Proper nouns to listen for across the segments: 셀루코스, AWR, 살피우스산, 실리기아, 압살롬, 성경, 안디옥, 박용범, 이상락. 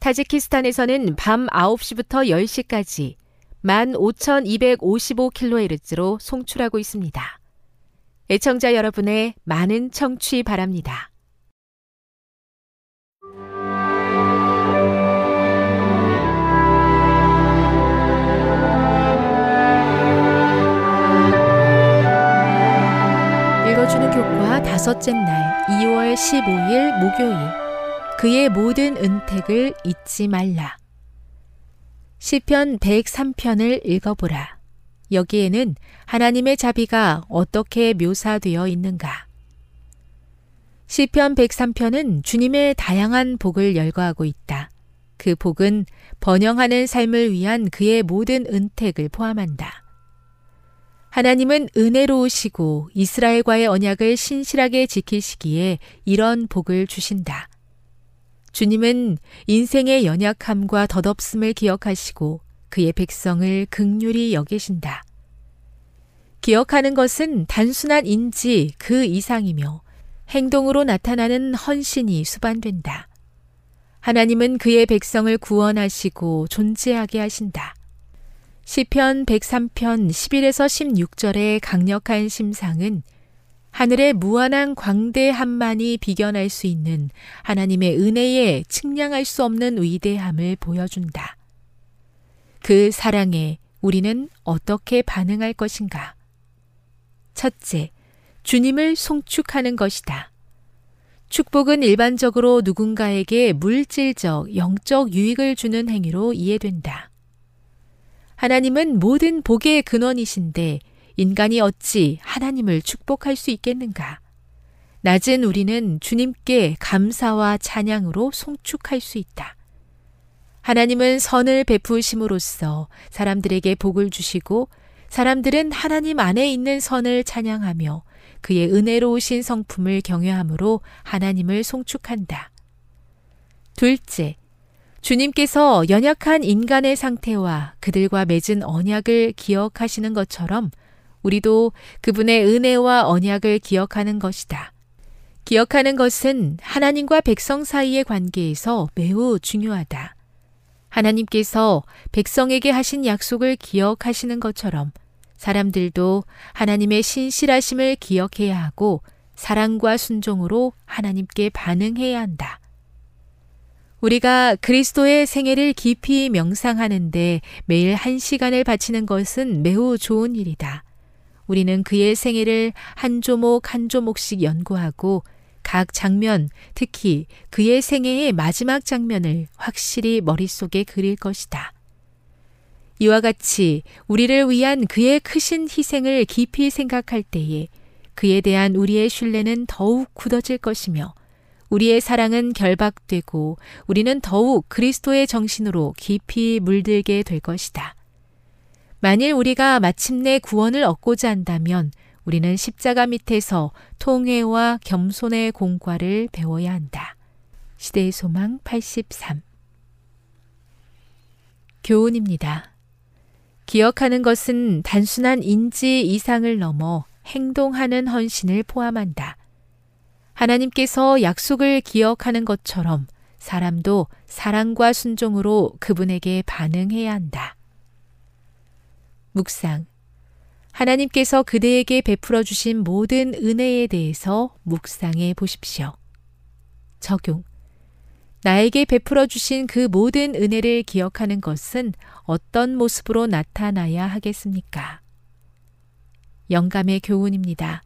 타지키스탄에서는 밤 9시부터 10시까지 15,255kHz로 송출하고 있습니다. 애청자 여러분의 많은 청취 바랍니다. 주는 교과 다섯째 날 2월 15일 목요일 그의 모든 은택을 잊지 말라. 시편 103편을 읽어보라. 여기에는 하나님의 자비가 어떻게 묘사되어 있는가? 시편 103편은 주님의 다양한 복을 열거하고 있다. 그 복은 번영하는 삶을 위한 그의 모든 은택을 포함한다. 하나님은 은혜로우시고 이스라엘과의 언약을 신실하게 지키시기에 이런 복을 주신다. 주님은 인생의 연약함과 덧없음을 기억하시고 그의 백성을 긍휼히 여기신다. 기억하는 것은 단순한 인지 그 이상이며 행동으로 나타나는 헌신이 수반된다. 하나님은 그의 백성을 구원하시고 존재하게 하신다. 시편 103편 11에서 16절의 강력한 심상은 하늘의 무한한 광대함만이 비견할 수 있는 하나님의 은혜에 측량할 수 없는 위대함을 보여준다. 그 사랑에 우리는 어떻게 반응할 것인가? 첫째, 주님을 송축하는 것이다. 축복은 일반적으로 누군가에게 물질적, 영적 유익을 주는 행위로 이해된다. 하나님은 모든 복의 근원이신데 인간이 어찌 하나님을 축복할 수 있겠는가? 낮은 우리는 주님께 감사와 찬양으로 송축할 수 있다. 하나님은 선을 베푸심으로써 사람들에게 복을 주시고 사람들은 하나님 안에 있는 선을 찬양하며 그의 은혜로우신 성품을 경외함으로 하나님을 송축한다. 둘째, 주님께서 연약한 인간의 상태와 그들과 맺은 언약을 기억하시는 것처럼 우리도 그분의 은혜와 언약을 기억하는 것이다. 기억하는 것은 하나님과 백성 사이의 관계에서 매우 중요하다. 하나님께서 백성에게 하신 약속을 기억하시는 것처럼 사람들도 하나님의 신실하심을 기억해야 하고 사랑과 순종으로 하나님께 반응해야 한다. 우리가 그리스도의 생애를 깊이 명상하는데 매일 1시간을 바치는 것은 매우 좋은 일이다. 우리는 그의 생애를 한 조목 한 조목씩 연구하고 각 장면, 특히 그의 생애의 마지막 장면을 확실히 머릿속에 그릴 것이다. 이와 같이 우리를 위한 그의 크신 희생을 깊이 생각할 때에 그에 대한 우리의 신뢰는 더욱 굳어질 것이며 우리의 사랑은 결박되고 우리는 더욱 그리스도의 정신으로 깊이 물들게 될 것이다. 만일 우리가 마침내 구원을 얻고자 한다면 우리는 십자가 밑에서 통회와 겸손의 공과를 배워야 한다. 시대의 소망 83. 교훈입니다. 기억하는 것은 단순한 인지 이상을 넘어 행동하는 헌신을 포함한다. 하나님께서 약속을 기억하는 것처럼 사람도 사랑과 순종으로 그분에게 반응해야 한다. 묵상. 하나님께서 그대에게 베풀어 주신 모든 은혜에 대해서 묵상해 보십시오. 적용. 나에게 베풀어 주신 그 모든 은혜를 기억하는 것은 어떤 모습으로 나타나야 하겠습니까? 영감의 교훈입니다.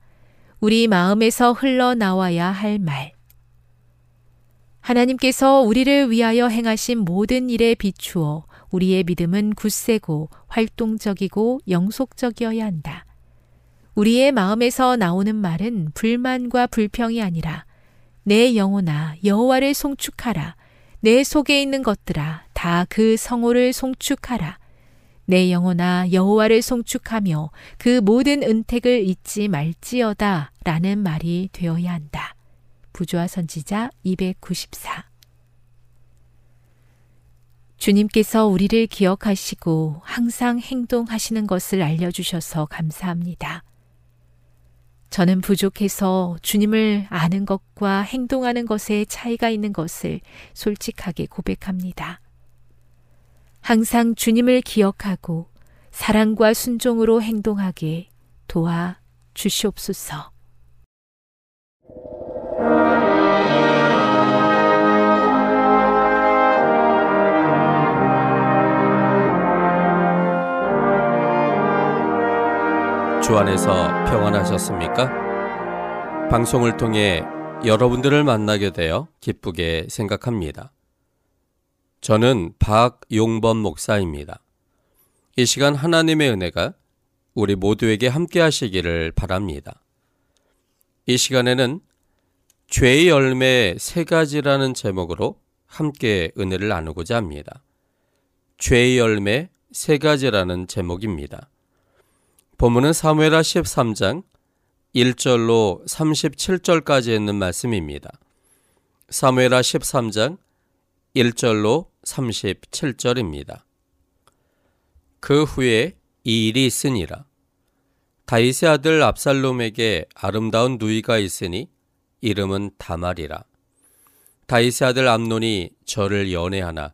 우리 마음에서 흘러나와야 할 말. 하나님께서 우리를 위하여 행하신 모든 일에 비추어 우리의 믿음은 굳세고 활동적이고 영속적이어야 한다. 우리의 마음에서 나오는 말은 불만과 불평이 아니라 내 영혼아 여호와를 송축하라. 내 속에 있는 것들아 다 그 성호를 송축하라. 내 영혼아 여호와를 송축하며 그 모든 은택을 잊지 말지어다 라는 말이 되어야 한다. 부조화 선지자 294. 주님께서 우리를 기억하시고 항상 행동하시는 것을 알려주셔서 감사합니다. 저는 부족해서 주님을 아는 것과 행동하는 것에 차이가 있는 것을 솔직하게 고백합니다. 항상 주님을 기억하고 사랑과 순종으로 행동하게 도와 주시옵소서. 주 안에서 평안하셨습니까? 방송을 통해 여러분들을 만나게 되어 기쁘게 생각합니다. 저는 박용범 목사입니다. 이 시간 하나님의 은혜가 우리 모두에게 함께 하시기를 바랍니다. 이 시간에는 죄의 열매 3가지라는 제목으로 함께 은혜를 나누고자 합니다. 죄의 열매 3가지라는 제목입니다. 본문은 사무엘하 13장 1절로 37절까지 있는 말씀입니다. 사무엘하 13장 1절로 37절입니다. 그 후에 이 일이 있으니라. 다윗의 아들 압살롬에게 아름다운 누이가 있으니 이름은 다말이라. 다윗의 아들 암논이 저를 연애하나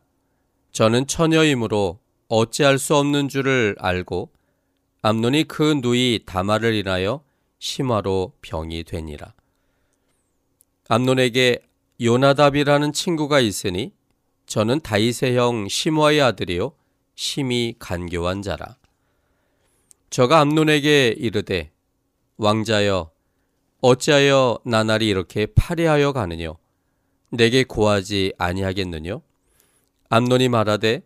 저는 처녀이므로 어찌할 수 없는 줄을 알고 암논이 그 누이 다말을 인하여 심화로 병이 되니라. 암논에게 요나답이라는 친구가 있으니 저는 다윗의 형 심화의 아들이요 심히 간교한 자라. 저가 암논에게 이르되 왕자여 어찌하여 나날이 이렇게 파리하여 가느뇨? 내게 고하지 아니하겠느뇨? 암논이 말하되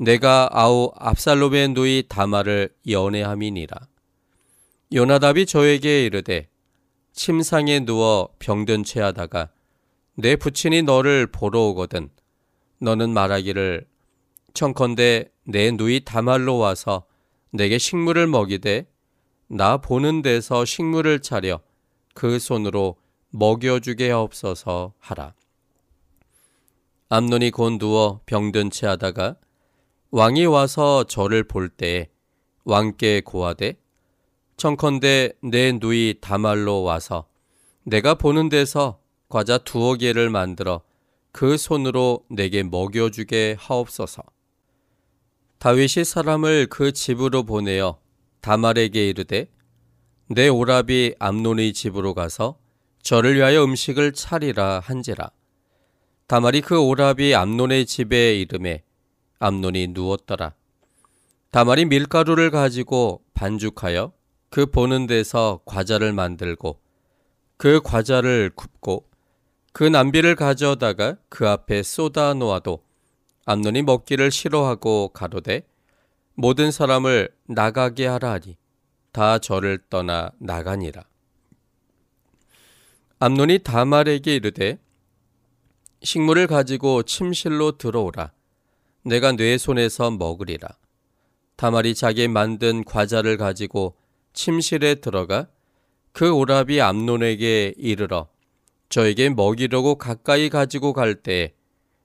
내가 아우 압살롬의 누이 다말을 연애함이니라. 요나답이 저에게 이르되 침상에 누워 병든 채하다가 내 부친이 너를 보러 오거든 너는 말하기를 청컨대 내 누이 다말로 와서 내게 식물을 먹이되 나 보는 데서 식물을 차려 그 손으로 먹여주게 하옵소서 하라. 암논이 곧 누워 병든 채하다가 왕이 와서 저를 볼 때에 왕께 고하되 청컨대 내 누이 다말로 와서 내가 보는 데서 과자 2개를 만들어 그 손으로 내게 먹여주게 하옵소서. 다윗이 사람을 그 집으로 보내어 다말에게 이르되 내 오라비 암논의 집으로 가서 저를 위하여 음식을 차리라 한지라. 다말이 그 오라비 암논의 집에 이르매 암논이 누웠더라. 다말이 밀가루를 가지고 반죽하여 그 보는 데서 과자를 만들고 그 과자를 굽고 그 남비를 가져다가 그 앞에 쏟아 놓아도 암논이 먹기를 싫어하고 가로되 모든 사람을 나가게 하라 하니 다 저를 떠나 나가니라. 암논이 다말에게 이르되 식물을 가지고 침실로 들어오라. 내가 내 손에서 먹으리라. 다말이 자기 만든 과자를 가지고 침실에 들어가 그 오라비 암논에게 이르러 저에게 먹이려고 가까이 가지고 갈 때에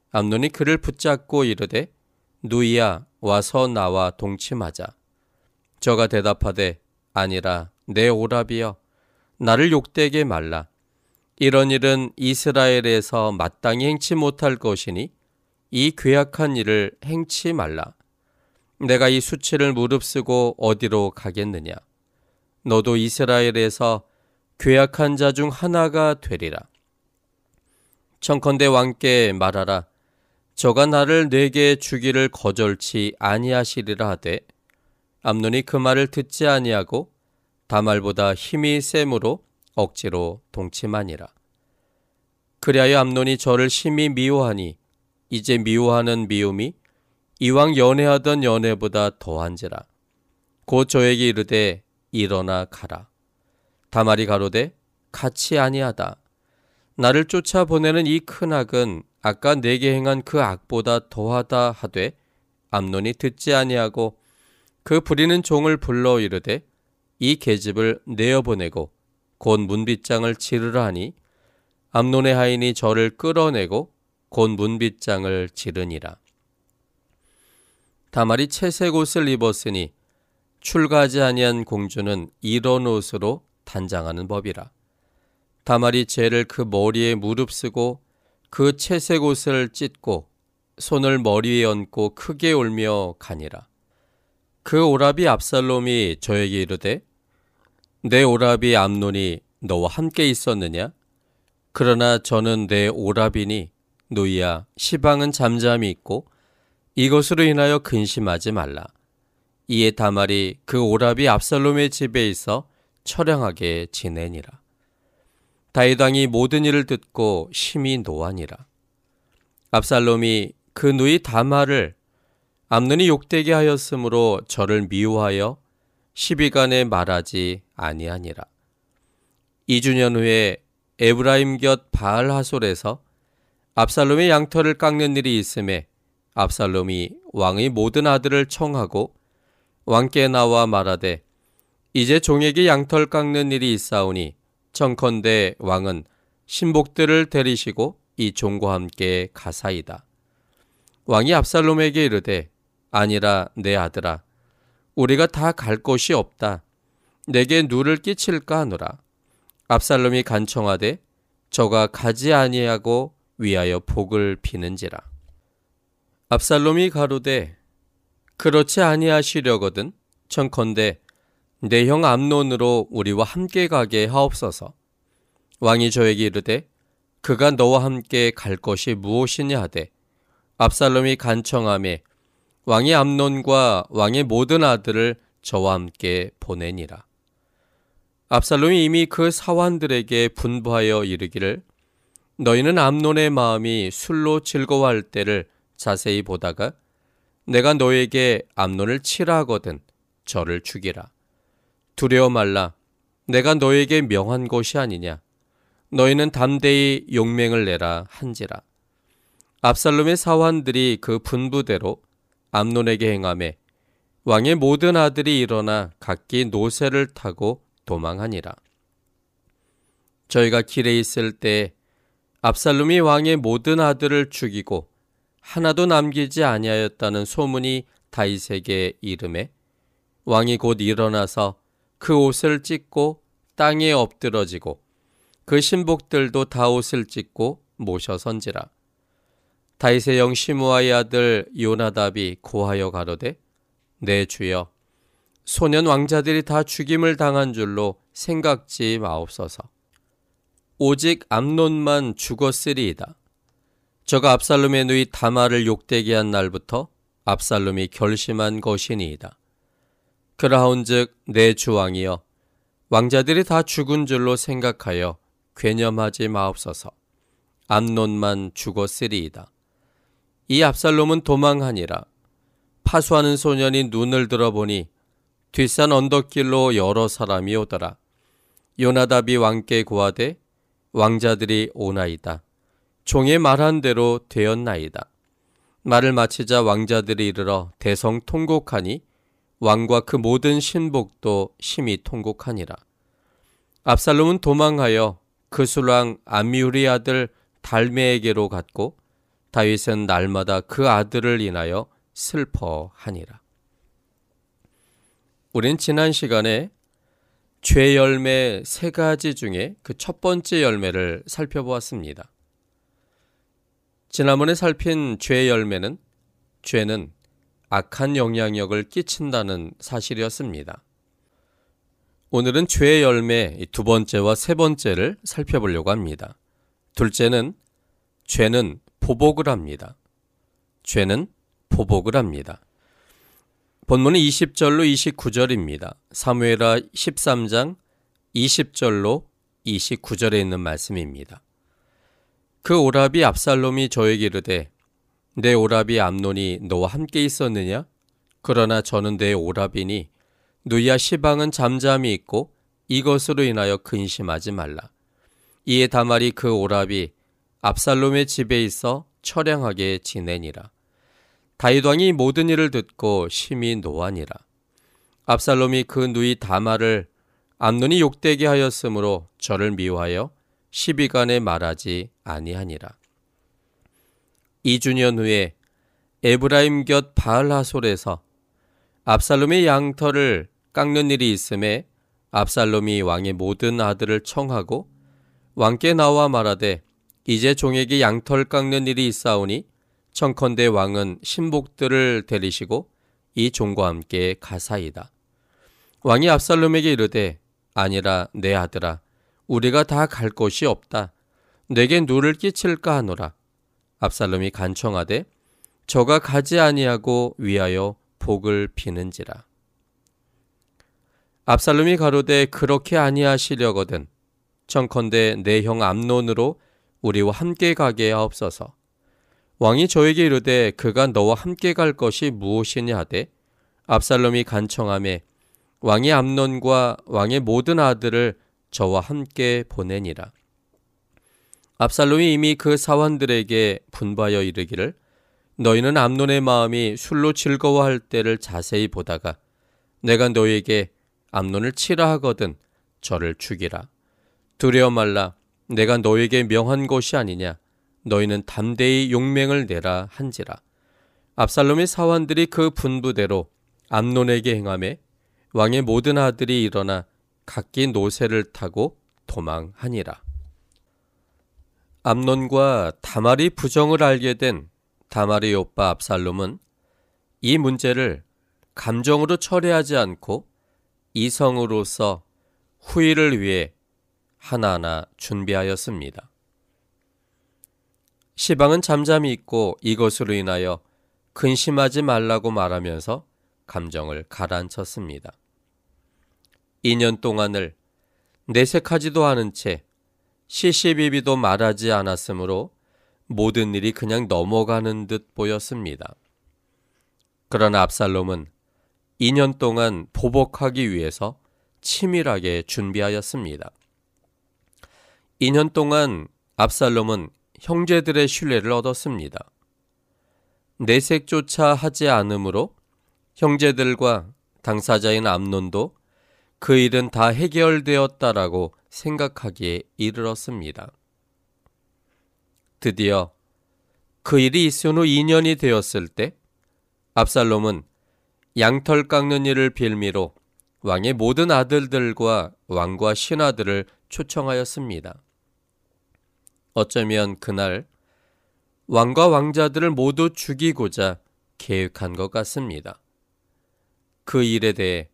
암논이 그를 붙잡고 이르되 누이야 와서 나와 동침하자. 저가 대답하되 아니라 내 오라비여 나를 욕되게 말라. 이런 일은 이스라엘에서 마땅히 행치 못할 것이니 이 괴악한 일을 행치 말라. 내가 이 수치를 무릅쓰고 어디로 가겠느냐. 너도 이스라엘에서 괴악한 자 중 하나가 되리라. 청컨대 왕께 말하라. 저가 나를 내게 주기를 거절치 아니하시리라 하되 암논이 그 말을 듣지 아니하고 다말보다 힘이 세므로 억지로 동침하니라. 그리하여 암논이 저를 심히 미워하니 이제 미워하는 미움이 이왕 연애하던 연애보다 더한지라. 곧 저에게 이르되 일어나 가라. 다말이 가로되 같이 아니하다. 나를 쫓아보내는 이 큰 악은 아까 내게 행한 그 악보다 더하다 하되 암논이 듣지 아니하고 그 부리는 종을 불러 이르되 이 계집을 내어보내고 곧 문빗장을 지르라 하니 암논의 하인이 저를 끌어내고 곧 문빗장을 지르니라. 다말이 채색 옷을 입었으니 출가하지 아니한 공주는 이런 옷으로 단장하는 법이라. 다말이 죄를 그 머리에 무릅쓰고 그 채색 옷을 찢고 손을 머리에 얹고 크게 울며 가니라. 그 오라비 압살롬이 저에게 이르되 내 오라비 암논이 너와 함께 있었느냐? 그러나 저는 내 오라비니 누이야 시방은 잠잠히 있고 이것으로 인하여 근심하지 말라. 이에 다말이 그 오라비 압살롬의 집에 있어 처량하게 지내니라. 다윗 왕이 모든 일을 듣고 심히 노하니라. 압살롬이 그 누이 다말을 암논이 욕되게 하였으므로 저를 미워하여 시비간에 말하지 아니하니라. 2주년 후에 에브라임 곁 바알 하솔에서 압살롬의 양털을 깎는 일이 있음에 압살롬이 왕의 모든 아들을 청하고 왕께 나와 말하되 이제 종에게 양털 깎는 일이 있사오니 청컨대 왕은 신복들을 데리시고 이 종과 함께 가사이다. 왕이 압살롬에게 이르되 아니라 내 아들아 우리가 다 갈 곳이 없다. 내게 누를 끼칠까 하노라. 압살롬이 간청하되 저가 가지 아니하고 위하여 복을 비는지라. 압살롬이 가로되 그렇지 아니하시려거든 청컨대 내 형 암논으로 우리와 함께 가게 하옵소서. 왕이 저에게 이르되 그가 너와 함께 갈 것이 무엇이냐 하되 압살롬이 간청하며 왕이 암논과 왕의 모든 아들을 저와 함께 보내니라. 압살롬이 이미 그 사환들에게 분부하여 이르기를 너희는 암논의 마음이 술로 즐거워할 때를 자세히 보다가 내가 너에게 암논을 치라 하거든 저를 죽이라. 두려워 말라. 내가 너에게 명한 것이 아니냐. 너희는 담대히 용맹을 내라 한지라. 압살롬의 사환들이 그 분부대로 암논에게 행하며 왕의 모든 아들이 일어나 각기 노새를 타고 도망하니라. 저희가 길에 있을 때에 압살롬이 왕의 모든 아들을 죽이고 하나도 남기지 아니하였다는 소문이 다윗에게 이르매 왕이 곧 일어나서 그 옷을 찢고 땅에 엎드러지고 그 신복들도 다 옷을 찢고 모셔선지라. 다윗의 영 시므아의 아들 요나답이 고하여 가로되 내 주여 소년 왕자들이 다 죽임을 당한 줄로 생각지 마옵소서. 오직 암논만 죽었으리이다. 저가 압살롬의 누이 다말을 욕되게 한 날부터 압살롬이 결심한 것이니이다. 그라온즉 내 주 왕이여 왕자들이 다 죽은 줄로 생각하여 괴념하지 마옵소서. 암논만 죽었으리이다. 이 압살롬은 도망하니라. 하수하는 소년이 눈을 들어보니 뒷산 언덕길로 여러 사람이 오더라. 요나답이 왕께 고하되 왕자들이 오나이다. 종의 말한 대로 되었나이다. 말을 마치자 왕자들이 이르러 대성 통곡하니 왕과 그 모든 신복도 심히 통곡하니라. 압살롬은 도망하여 그 술왕 암미후리 아들 달메에게로 갔고 다윗은 날마다 그 아들을 인하여 슬퍼하니라. 우린 지난 시간에 죄 열매 세 가지 중에 그 첫 번째 열매를 살펴보았습니다. 지난번에 살핀 죄 열매는 죄는 악한 영향력을 끼친다는 사실이었습니다. 오늘은 죄의 열매 두 번째와 세 번째를 살펴보려고 합니다. 둘째는 죄는 보복을 합니다. 죄는 보복을 합니다. 본문은 20절로 29절입니다. 사무엘하 13장 20절로 29절에 있는 말씀입니다. 그 오라비 압살롬이 저에게 이르되 내 오라비 암논이 너와 함께 있었느냐? 그러나 저는 내 오라비니 누이야 시방은 잠잠히 있고 이것으로 인하여 근심하지 말라. 이에 다말이 그 오라비 압살롬의 집에 있어 처량하게 지내니라. 다윗 왕이 모든 일을 듣고 심히 노하니라. 압살롬이 그 누이 다말을 암논이 욕되게 하였으므로 저를 미워하여 시비간에 말하지 아니하니라. 2주년 후에 에브라임 곁 바알하솔에서 압살롬의 양털을 깎는 일이 있음에 압살롬이 왕의 모든 아들을 청하고 왕께 나와 말하되 이제 종에게 양털 깎는 일이 있사오니 청컨대 왕은 신복들을 데리시고 이 종과 함께 가사이다. 왕이 압살롬에게 이르되 아니라 내 아들아 우리가 다 갈 곳이 없다. 내게 누를 끼칠까 하노라. 압살롬이 간청하되 저가 가지 아니하고 위하여 복을 비는지라. 압살롬이 가로되 그렇게 아니하시려거든 청컨대 내 형 암논으로 우리와 함께 가게 하옵소서. 왕이 저에게 이르되 그가 너와 함께 갈 것이 무엇이냐 하되 압살롬이 간청하며 왕이 암논과 왕의 모든 아들을 저와 함께 보내니라. 압살롬이 이미 그 사환들에게 분바여 이르기를 너희는 암논의 마음이 술로 즐거워할 때를 자세히 보다가 내가 너희에게 암논을 치라 하거든 저를 죽이라. 두려워 말라. 내가 너희에게 명한 것이 아니냐. 너희는 담대히 용맹을 내라 한지라. 압살롬의 사환들이 그 분부대로 암논에게 행하며 왕의 모든 아들이 일어나 각기 노새를 타고 도망하니라. 암논과 다말이 부정을 알게 된 다말의 오빠 압살롬은 이 문제를 감정으로 처리하지 않고 이성으로서 후일을 위해 하나하나 준비하였습니다. 시방은 잠잠히 있고 이것으로 인하여 근심하지 말라고 말하면서 감정을 가라앉혔습니다. 2년 동안을 내색하지도 않은 채 시시비비도 말하지 않았으므로 모든 일이 그냥 넘어가는 듯 보였습니다. 그러나 압살롬은 2년 동안 보복하기 위해서 치밀하게 준비하였습니다. 2년 동안 압살롬은 형제들의 신뢰를 얻었습니다. 내색조차 하지 않으므로 형제들과 당사자인 암논도 그 일은 다 해결되었다라고 생각하기에 이르렀습니다. 드디어 그 일이 있은 후 2년이 되었을 때 압살롬은 양털 깎는 일을 빌미로 왕의 모든 아들들과 왕과 신하들을 초청하였습니다. 어쩌면 그날 왕과 왕자들을 모두 죽이고자 계획한 것 같습니다. 그 일에 대해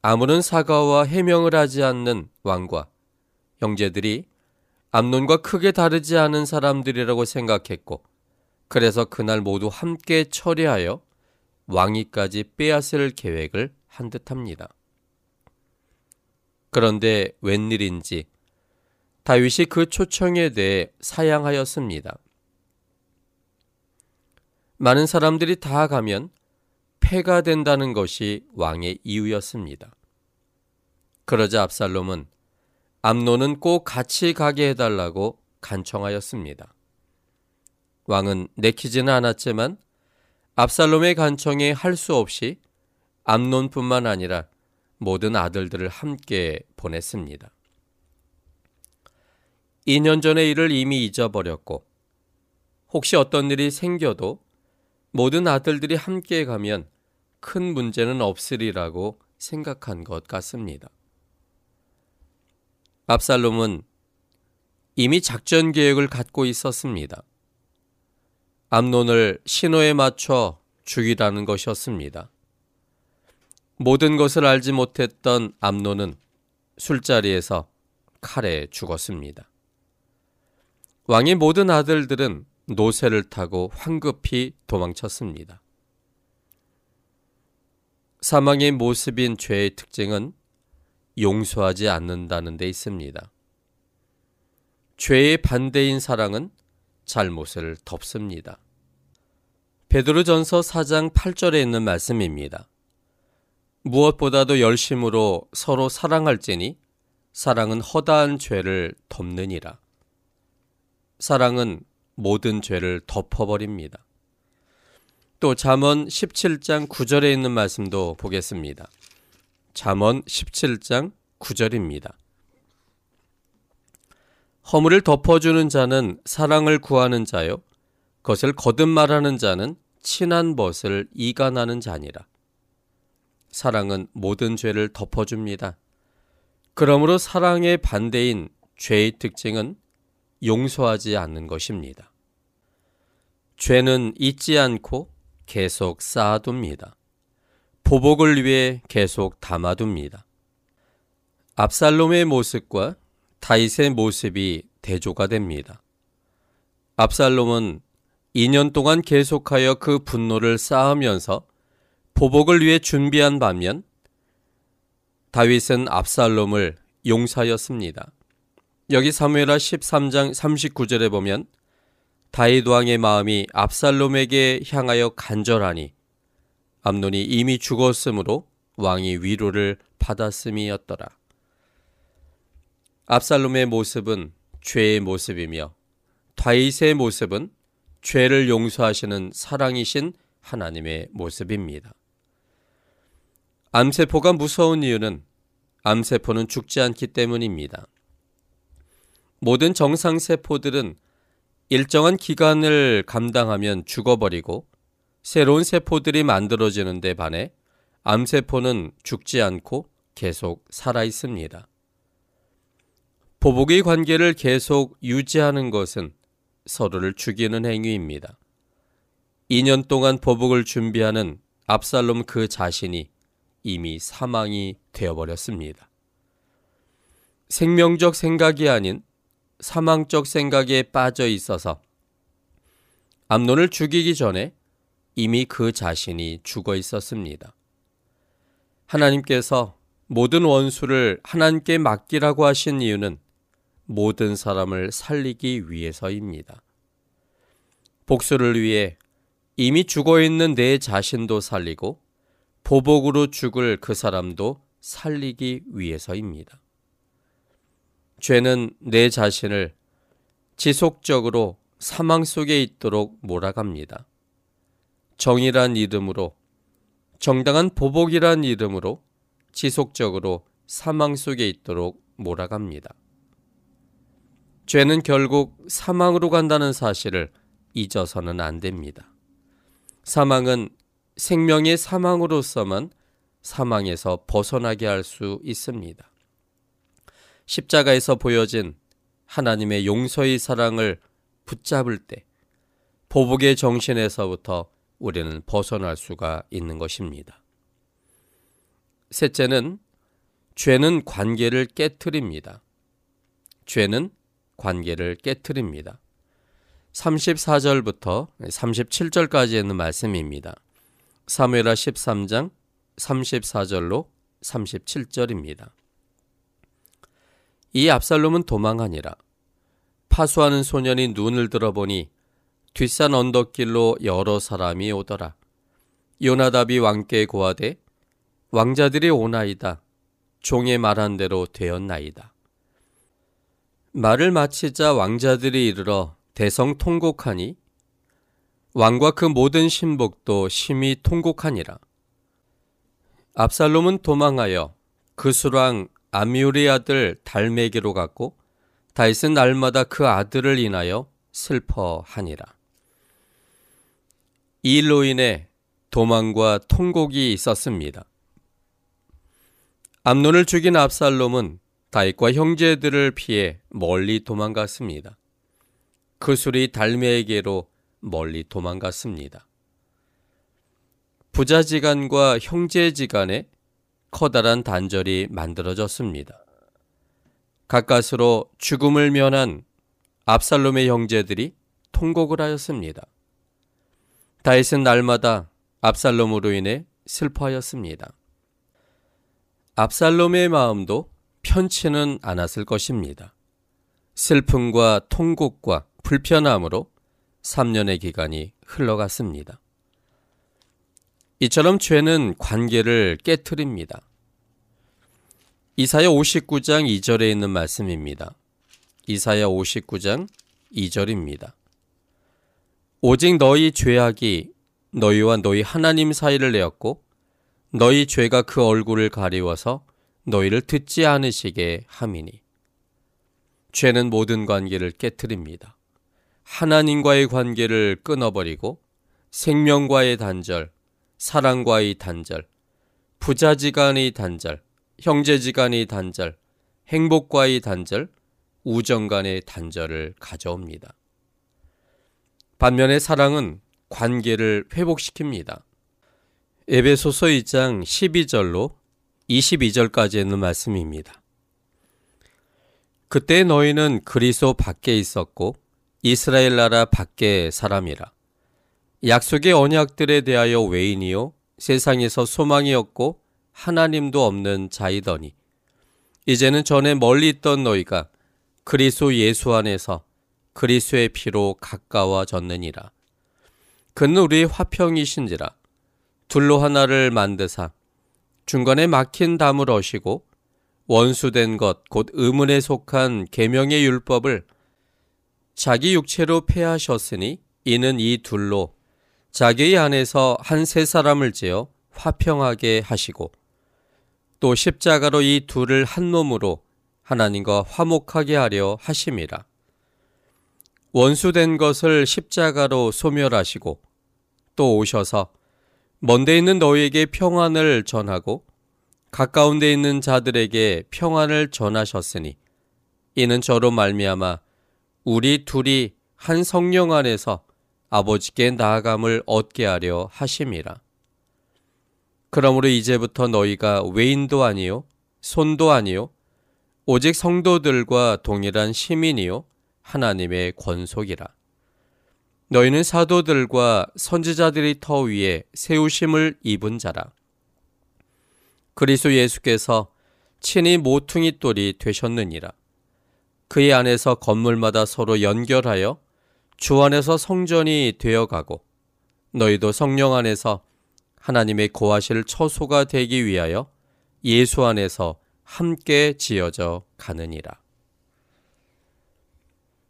아무런 사과와 해명을 하지 않는 왕과 형제들이 암논과 크게 다르지 않은 사람들이라고 생각했고 그래서 그날 모두 함께 처리하여 왕위까지 빼앗을 계획을 한 듯합니다. 그런데 웬일인지 다윗이 그 초청에 대해 사양하였습니다. 많은 사람들이 다 가면 패가 된다는 것이 왕의 이유였습니다. 그러자 압살롬은 암논은 꼭 같이 가게 해달라고 간청하였습니다. 왕은 내키지는 않았지만 압살롬의 간청에 할 수 없이 암논뿐만 아니라 모든 아들들을 함께 보냈습니다. 2년 전의 일을 이미 잊어버렸고 혹시 어떤 일이 생겨도 모든 아들들이 함께 가면 큰 문제는 없으리라고 생각한 것 같습니다. 압살롬은 이미 작전 계획을 갖고 있었습니다. 암논을 신호에 맞춰 죽이라는 것이었습니다. 모든 것을 알지 못했던 암논은 술자리에서 칼에 죽었습니다. 왕의 모든 아들들은 노새를 타고 황급히 도망쳤습니다. 사망의 모습인 죄의 특징은 용서하지 않는다는 데 있습니다. 죄의 반대인 사랑은 잘못을 덮습니다. 베드로전서 4장 8절에 있는 말씀입니다. 무엇보다도 열심으로 서로 사랑할지니 사랑은 허다한 죄를 덮느니라. 사랑은 모든 죄를 덮어버립니다. 또 잠언 17장 9절에 있는 말씀도 보겠습니다. 잠언 17장 9절입니다. 허물을 덮어주는 자는 사랑을 구하는 자요, 그것을 거듭 말하는 자는 친한 벗을 이간하는 자니라. 사랑은 모든 죄를 덮어줍니다. 그러므로 사랑의 반대인 죄의 특징은 용서하지 않는 것입니다. 죄는 잊지 않고 계속 쌓아둡니다. 보복을 위해 계속 담아둡니다. 압살롬의 모습과 다윗의 모습이 대조가 됩니다. 압살롬은 2년 동안 계속하여 그 분노를 쌓으면서 보복을 위해 준비한 반면 다윗은 압살롬을 용사였습니다. 여기 사무엘하 13장 39절에 보면 다윗 왕의 마음이 압살롬에게 향하여 간절하니 암논이 이미 죽었으므로 왕이 위로를 받았음이었더라. 압살롬의 모습은 죄의 모습이며 다윗의 모습은 죄를 용서하시는 사랑이신 하나님의 모습입니다. 암세포가 무서운 이유는 암세포는 죽지 않기 때문입니다. 모든 정상세포들은 일정한 기간을 감당하면 죽어버리고 새로운 세포들이 만들어지는 데 반해 암세포는 죽지 않고 계속 살아있습니다. 보복의 관계를 계속 유지하는 것은 서로를 죽이는 행위입니다. 2년 동안 보복을 준비하는 압살롬 그 자신이 이미 사망이 되어버렸습니다. 생명적 생각이 아닌 사망적 생각에 빠져 있어서 암논을 죽이기 전에 이미 그 자신이 죽어 있었습니다. 하나님께서 모든 원수를 하나님께 맡기라고 하신 이유는 모든 사람을 살리기 위해서입니다. 복수를 위해 이미 죽어 있는 내 자신도 살리고 보복으로 죽을 그 사람도 살리기 위해서입니다. 죄는 내 자신을 지속적으로 사망 속에 있도록 몰아갑니다. 정의란 이름으로, 정당한 보복이란 이름으로 지속적으로 사망 속에 있도록 몰아갑니다. 죄는 결국 사망으로 간다는 사실을 잊어서는 안 됩니다. 사망은 생명의 사망으로서만 사망에서 벗어나게 할 수 있습니다. 십자가에서 보여진 하나님의 용서의 사랑을 붙잡을 때 보복의 정신에서부터 우리는 벗어날 수가 있는 것입니다. 셋째는 죄는 관계를 깨트립니다. 죄는 관계를 깨트립니다. 34절부터 37절까지 있는 말씀입니다. 사무엘하 13장 34절로 37절입니다. 이 압살롬은 도망하니라. 파수하는 소년이 눈을 들어보니 뒷산 언덕길로 여러 사람이 오더라. 요나답이 왕께 고하되 왕자들이 오나이다. 종의 말한 대로 되었나이다. 말을 마치자 왕자들이 이르러 대성 통곡하니 왕과 그 모든 신복도 심히 통곡하니라. 압살롬은 도망하여 그 수랑 암미울의 아들 달메기로 갔고 다윗은 날마다 그 아들을 인하여 슬퍼하니라. 이 일로 인해 도망과 통곡이 있었습니다. 암논을 죽인 압살롬은 다윗과 형제들을 피해 멀리 도망갔습니다. 그 술이 달메에게로 멀리 도망갔습니다. 부자지간과 형제지간에 커다란 단절이 만들어졌습니다. 가까스로 죽음을 면한 압살롬의 형제들이 통곡을 하였습니다. 다윗은 날마다 압살롬으로 인해 슬퍼하였습니다. 압살롬의 마음도 편치는 않았을 것입니다. 슬픔과 통곡과 불편함으로 3년의 기간이 흘러갔습니다. 이처럼 죄는 관계를 깨트립니다. 이사야 59장 2절에 있는 말씀입니다. 이사야 59장 2절입니다. 오직 너희 죄악이 너희와 너희 하나님 사이를 내었고 너희 죄가 그 얼굴을 가리워서 너희를 듣지 않으시게 함이니. 죄는 모든 관계를 깨트립니다. 하나님과의 관계를 끊어버리고 생명과의 단절, 사랑과의 단절, 부자지간의 단절, 형제지간의 단절, 행복과의 단절, 우정간의 단절을 가져옵니다. 반면에 사랑은 관계를 회복시킵니다. 에베소서 2장 12절로 22절까지 있는 말씀입니다. 그때 너희는 그리스도 밖에 있었고 이스라엘 나라 밖에 사람이라. 약속의 언약들에 대하여 외인이요 세상에서 소망이 없고 하나님도 없는 자이더니 이제는 전에 멀리 있던 너희가 그리스도 예수 안에서 그리스도의 피로 가까워졌느니라. 그는 우리의 화평이신지라. 둘로 하나를 만드사 중간에 막힌 담을 어시고 원수된 것 곧 의문에 속한 계명의 율법을 자기 육체로 폐하셨으니 이는 이 둘로 자기 안에서 한 세 사람을 지어 화평하게 하시고 또 십자가로 이 둘을 한 몸으로 하나님과 화목하게 하려 하심이라. 원수된 것을 십자가로 소멸하시고 또 오셔서 먼데 있는 너희에게 평안을 전하고 가까운 데 있는 자들에게 평안을 전하셨으니 이는 저로 말미암아 우리 둘이 한 성령 안에서 아버지께 나아감을 얻게 하려 하심이라. 그러므로 이제부터 너희가 외인도 아니요 손도 아니요 오직 성도들과 동일한 시민이요 하나님의 권속이라. 너희는 사도들과 선지자들이 터 위에 세우심을 입은 자라. 그리스도 예수께서 친히 모퉁이 돌이 되셨느니라. 그의 안에서 건물마다 서로 연결하여 주 안에서 성전이 되어가고 너희도 성령 안에서 하나님의 거하실 처소가 되기 위하여 예수 안에서 함께 지어져 가느니라.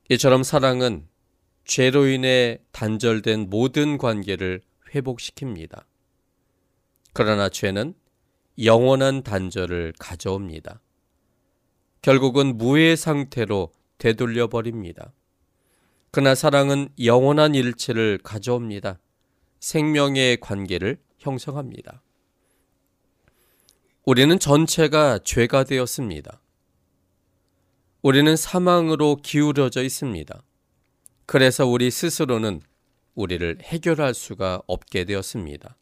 이처럼 사랑은 죄로 인해 단절된 모든 관계를 회복시킵니다. 그러나 죄는 영원한 단절을 가져옵니다. 결국은 무의 상태로 되돌려버립니다. 그러나 사랑은 영원한 일치를 가져옵니다. 생명의 관계를 형성합니다. 우리는 전체가 죄가 되었습니다. 우리는 사망으로 기울어져 있습니다. 그래서 우리 스스로는 우리를 해결할 수가 없게 되었습니다.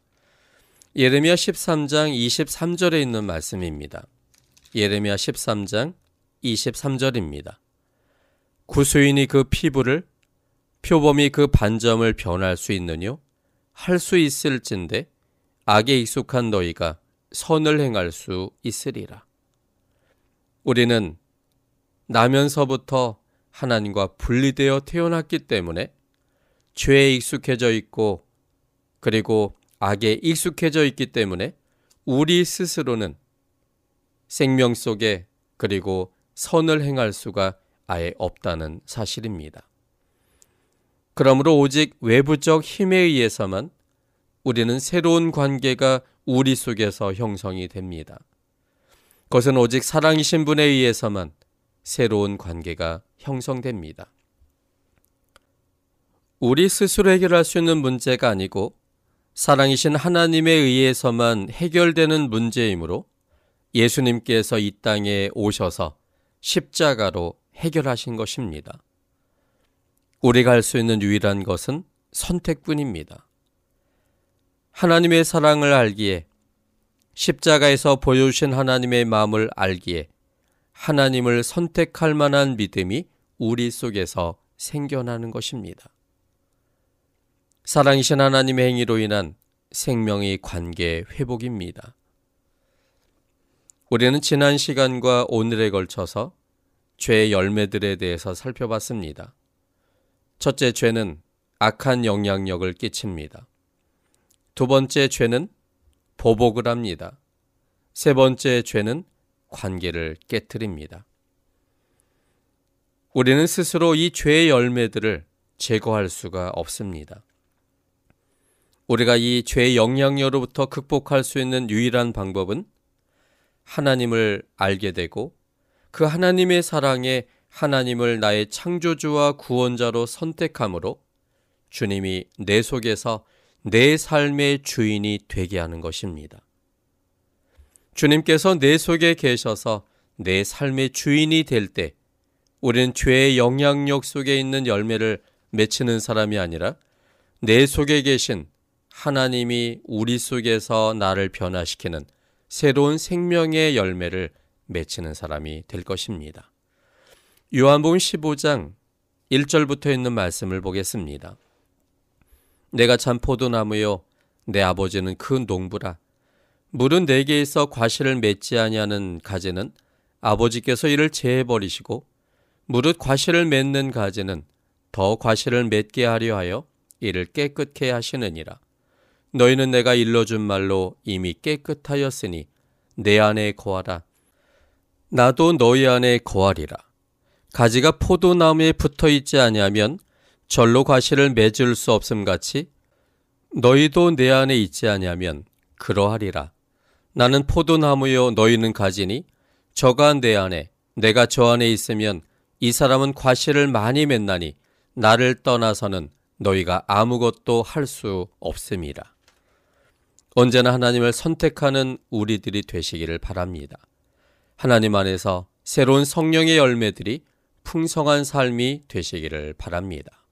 예레미야 13장 23절에 있는 말씀입니다. 예레미야 13장 23절입니다. 구수인이 그 피부를 표범이 그 반점을 변할 수 있느뇨? 할 수 있을진데 악에 익숙한 너희가 선을 행할 수 있으리라. 우리는 나면서부터 하나님과 분리되어 태어났기 때문에 죄에 익숙해져 있고 그리고 악에 익숙해져 있기 때문에 우리 스스로는 생명 속에 그리고 선을 행할 수가 아예 없다는 사실입니다. 그러므로 오직 외부적 힘에 의해서만 우리는 새로운 관계가 우리 속에서 형성이 됩니다. 그것은 오직 사랑이신 분에 의해서만 새로운 관계가 형성됩니다. 우리 스스로 해결할 수 있는 문제가 아니고 사랑이신 하나님에 의해서만 해결되는 문제이므로 예수님께서 이 땅에 오셔서 십자가로 해결하신 것입니다. 우리가 할 수 있는 유일한 것은 선택뿐입니다. 하나님의 사랑을 알기에, 십자가에서 보여주신 하나님의 마음을 알기에 하나님을 선택할 만한 믿음이 우리 속에서 생겨나는 것입니다. 사랑이신 하나님의 행위로 인한 생명의 관계 회복입니다. 우리는 지난 시간과 오늘에 걸쳐서 죄의 열매들에 대해서 살펴봤습니다. 첫째 죄는 악한 영향력을 끼칩니다. 두 번째 죄는 보복을 합니다. 세 번째 죄는 관계를 깨트립니다. 우리는 스스로 이 죄의 열매들을 제거할 수가 없습니다. 우리가 이 죄의 영향력으로부터 극복할 수 있는 유일한 방법은 하나님을 알게 되고 그 하나님의 사랑에 하나님을 나의 창조주와 구원자로 선택함으로 주님이 내 속에서 내 삶의 주인이 되게 하는 것입니다. 주님께서 내 속에 계셔서 내 삶의 주인이 될 때 우리는 죄의 영향력 속에 있는 열매를 맺히는 사람이 아니라 내 속에 계신 하나님이 우리 속에서 나를 변화시키는 새로운 생명의 열매를 맺히는 사람이 될 것입니다. 요한복음 15장 1절부터 있는 말씀을 보겠습니다. 내가 참 포도나무요 내 아버지는 그 농부라. 물은 내게에서 과실을 맺지 아니하는 가지는 아버지께서 이를 제해버리시고 무릇 과실을 맺는 가지는 더 과실을 맺게 하려 하여 이를 깨끗케 하시느니라. 너희는 내가 일러준 말로 이미 깨끗하였으니 내 안에 거하라. 나도 너희 안에 거하리라. 가지가 포도나무에 붙어있지 아니하면 절로 과실을 맺을 수 없음같이 너희도 내 안에 있지 아니하면 그러하리라. 나는 포도나무요 너희는 가지니 저가 내 안에 내가 저 안에 있으면 이 사람은 과실을 많이 맺나니 나를 떠나서는 너희가 아무것도 할 수 없음이라. 언제나 하나님을 선택하는 우리들이 되시기를 바랍니다. 하나님 안에서 새로운 성령의 열매들이 풍성한 삶이 되시기를 바랍니다.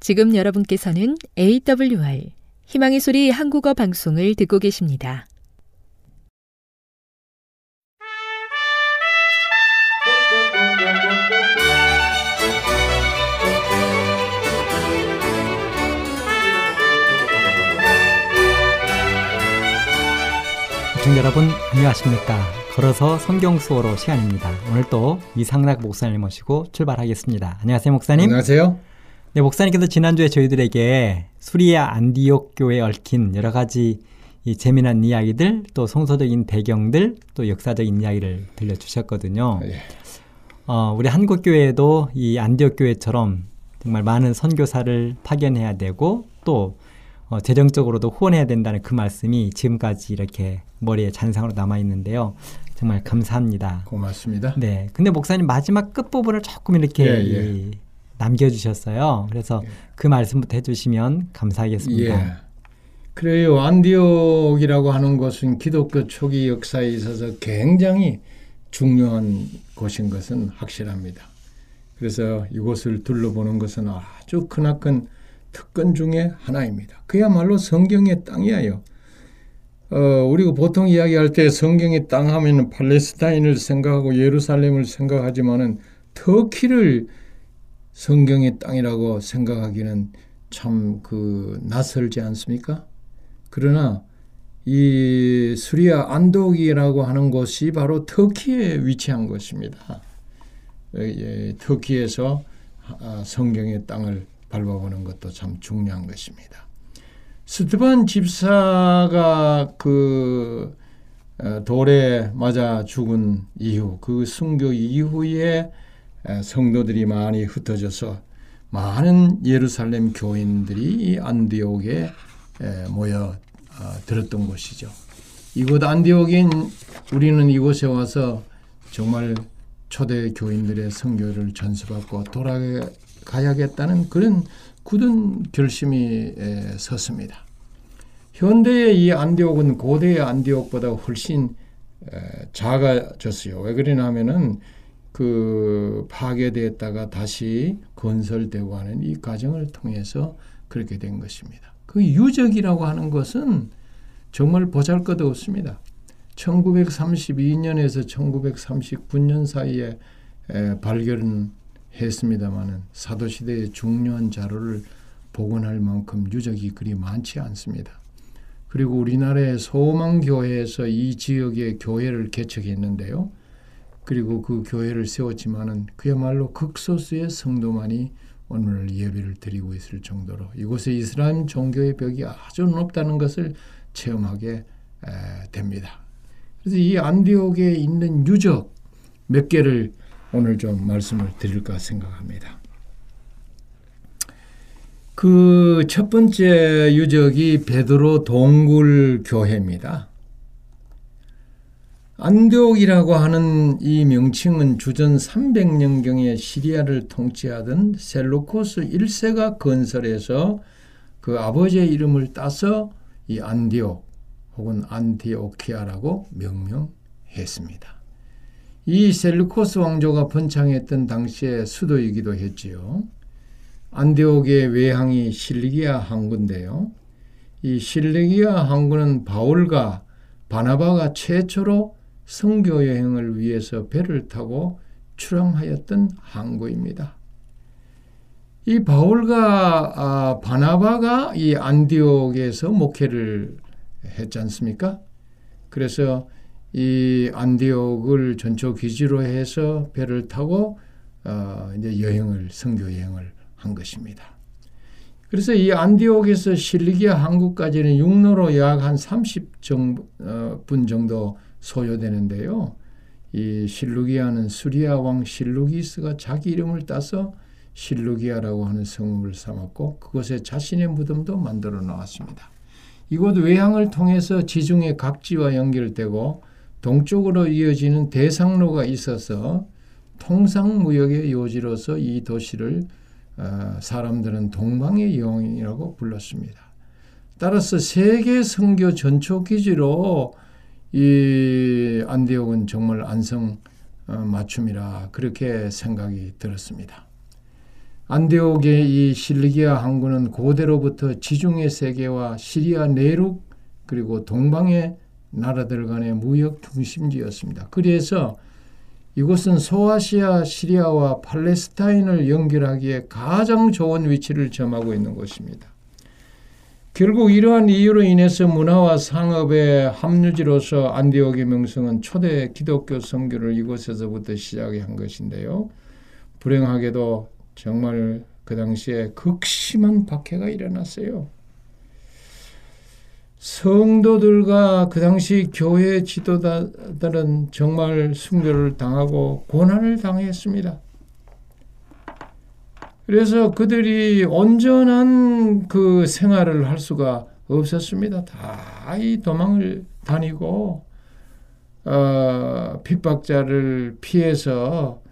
지금 여러분께서는 AWR 희망의 소리 한국어 방송을 듣고 계십니다. 시청자 여러분 안녕하십니까? 걸어서 성경 수어로 시간입니다. 오늘 또 이상락 목사님을 모시고 출발하겠습니다. 안녕하세요 목사님. 안녕하세요. 네, 목사님께서 지난주에 저희들에게 수리아 안디옥 교회에 얽힌 여러 가지 이 재미난 이야기들, 또 성서적인 배경들, 또 역사적인 이야기를 들려주셨거든요. 예. 우리 한국 교회도 이 안디옥 교회처럼 정말 많은 선교사를 파견해야 되고 또 재정적으로도 후원해야 된다는 그 말씀이 지금까지 이렇게 머리에 잔상으로 남아있는데요. 정말 감사합니다. 고맙습니다. 네, 근데 목사님 마지막 끝부분을 조금 이렇게 남겨주셨어요. 그래서 그 말씀부터 해주시면 감사하겠습니다. 예. 그래요. 안디옥이라고 하는 곳은 기독교 초기 역사에 있어서 굉장히 중요한 곳인 것은 확실합니다. 그래서 이곳을 둘러보는 것은 아주 크나큰 특권 중에 하나입니다. 그야말로 성경의 땅이에요. 우리가 보통 이야기할 때 성경의 땅 하면 팔레스타인을 생각하고 예루살렘을 생각하지만은 터키를 성경의 땅이라고 생각하기는 참 낯설지 않습니까? 그러나 이 수리아 안디옥이라고 하는 곳이 바로 터키에 위치한 것입니다. 터키에서 성경의 땅을 밟아보는 것도 참 중요한 것입니다. 스테반 집사가 그 돌에 맞아 죽은 이후, 그 순교 이후에 성도들이 많이 흩어져서 많은 예루살렘 교인들이 이 안디옥에 모여 들었던 곳이죠. 이곳 안디옥인 우리는 이곳에 와서 정말 초대 교인들의 선교를 전수받고 돌아가야겠다는 그런 굳은 결심이 섰습니다. 현대의 이 안디옥은 고대의 안디옥보다 훨씬 작아졌어요. 왜 그러냐 하면은 그 파괴되었다가 다시 건설되고 하는 이 과정을 통해서 그렇게 된 것입니다. 그 유적이라고 하는 것은 정말 보잘것없습니다. 1932년에서 1939년 사이에 발견은 했습니다마는 사도시대의 중요한 자료를 복원할 만큼 유적이 그리 많지 않습니다. 그리고 우리나라의 소망교회에서 이 지역에 교회를 개척했는데요. 그리고 그 교회를 세웠지만은 그야말로 극소수의 성도만이 오늘 예배를 드리고 있을 정도로 이곳에 이슬람 종교의 벽이 아주 높다는 것을 체험하게 됩니다. 그래서 이 안디옥에 있는 유적 몇 개를 오늘 좀 말씀을 드릴까 생각합니다. 그 첫 번째 유적이 베드로 동굴 교회입니다. 안디옥이라고 하는 이 명칭은 주전 300년경에 시리아를 통치하던 셀루코스 1세가 건설해서 그 아버지의 이름을 따서 이 안디옥 혹은 안티오키아라고 명명했습니다. 이 셀루코스 왕조가 번창했던 당시의 수도이기도 했지요. 안디옥의 외항이 실리기아 항구인데요. 이 실리기아 항구는 바울과 바나바가 최초로 선교 여행을 위해서 배를 타고 출항하였던 항구입니다. 이 바울과 바나바가 이 안디옥에서 목회를 했지 않습니까? 그래서 이 안디옥을 전초 기지로 해서 배를 타고 이제 여행을 선교 여행을 한 것입니다. 그래서 이 안디옥에서 실리기아 항구까지는 육로로 약 한 30분 정도 소요되는데요. 이 실루기아는 수리아 왕 실루기스가 자기 이름을 따서 실루기아라고 하는 성읍을 삼았고 그곳에 자신의 무덤도 만들어 놓았습니다. 이곳 외항을 통해서 지중해 각지와 연결되고 동쪽으로 이어지는 대상로가 있어서 통상무역의 요지로서 이 도시를 사람들은 동방의 여왕이라고 불렀습니다. 따라서 세계 선교 전초 기지로 이 안디옥은 정말 안성 맞춤이라 그렇게 생각이 들었습니다. 안디옥의 이 실리기아 항구는 고대로부터 지중해 세계와 시리아 내륙 그리고 동방의 나라들 간의 무역 중심지였습니다. 그래서 이곳은 소아시아, 시리아와 팔레스타인을 연결하기에 가장 좋은 위치를 점하고 있는 곳입니다. 결국 이러한 이유로 인해서 문화와 상업의 합류지로서 안디옥의 명성은 초대 기독교 선교를 이곳에서부터 시작한 것인데요. 불행하게도 정말 그 당시에 극심한 박해가 일어났어요. 성도들과 그 당시 교회 지도자들은 정말 순교를 당하고 고난을 당했습니다. 그래서 그들이 온전한 그 생활을 할 수가 없었습니다. 다 이 도망을 다니고 핍박자를 피해서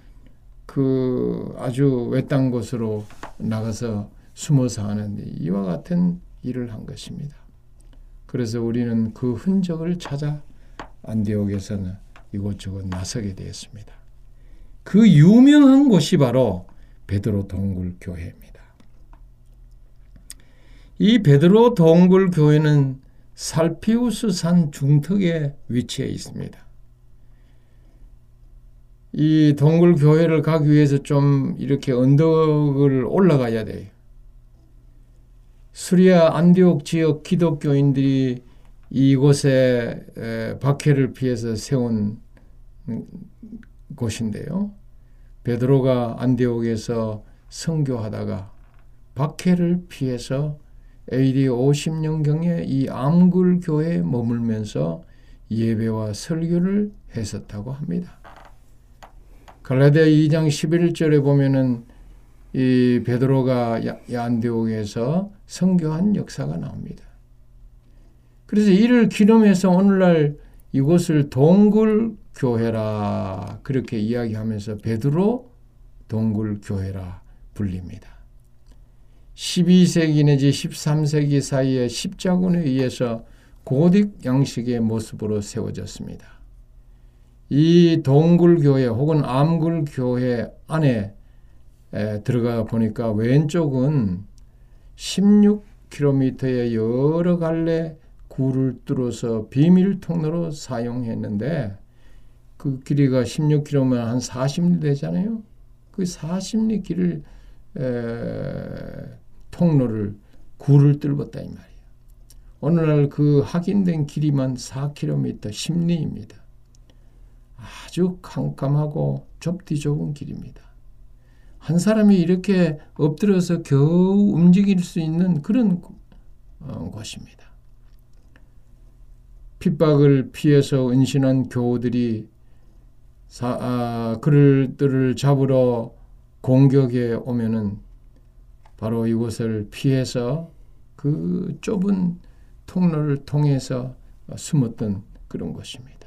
그 아주 외딴 곳으로 나가서 숨어서 하는 이와 같은 일을 한 것입니다. 그래서 우리는 그 흔적을 찾아 안디옥에서는 이곳저곳 나서게 되었습니다. 그 유명한 곳이 바로 베드로 동굴 교회입니다. 이 베드로 동굴 교회는 살피우스산 중턱에 위치해 있습니다. 이 동굴 교회를 가기 위해서 좀 이렇게 언덕을 올라가야 돼요. 수리아 안디옥 지역 기독교인들이 이곳에 박해를 피해서 세운 곳인데요. 베드로가 안디옥에서 선교하다가 박해를 피해서 AD 50년경에 이 암굴교에 머물면서 예배와 설교를 했었다고 합니다. 갈라디아 2장 11절에 보면은 이 베드로가 안디옥에서 선교한 역사가 나옵니다. 그래서 이를 기념해서 오늘날 이곳을 동굴교회라 그렇게 이야기하면서 베드로 동굴교회라 불립니다. 12세기 내지 13세기 사이에 십자군에 의해서 고딕 양식의 모습으로 세워졌습니다. 이 동굴교회 혹은 암굴교회 안에 들어가 보니까 왼쪽은 16km의 여러 갈래 굴을 뚫어서 비밀 통로로 사용했는데 그 길이가 16km면 한 40리 되잖아요. 그 40리 길을 통로를 굴을 뚫었다 이 말이에요. 오늘날 그 확인된 길이만 4km 10리입니다. 아주 캄캄하고 좁디 좁은 길입니다. 한 사람이 이렇게 엎드려서 겨우 움직일 수 있는 그런 곳입니다. 핍박을 피해서 은신한 교우들이 그들을 잡으러 공격에 오면은 바로 이곳을 피해서 그 좁은 통로를 통해서 숨었던 그런 것입니다.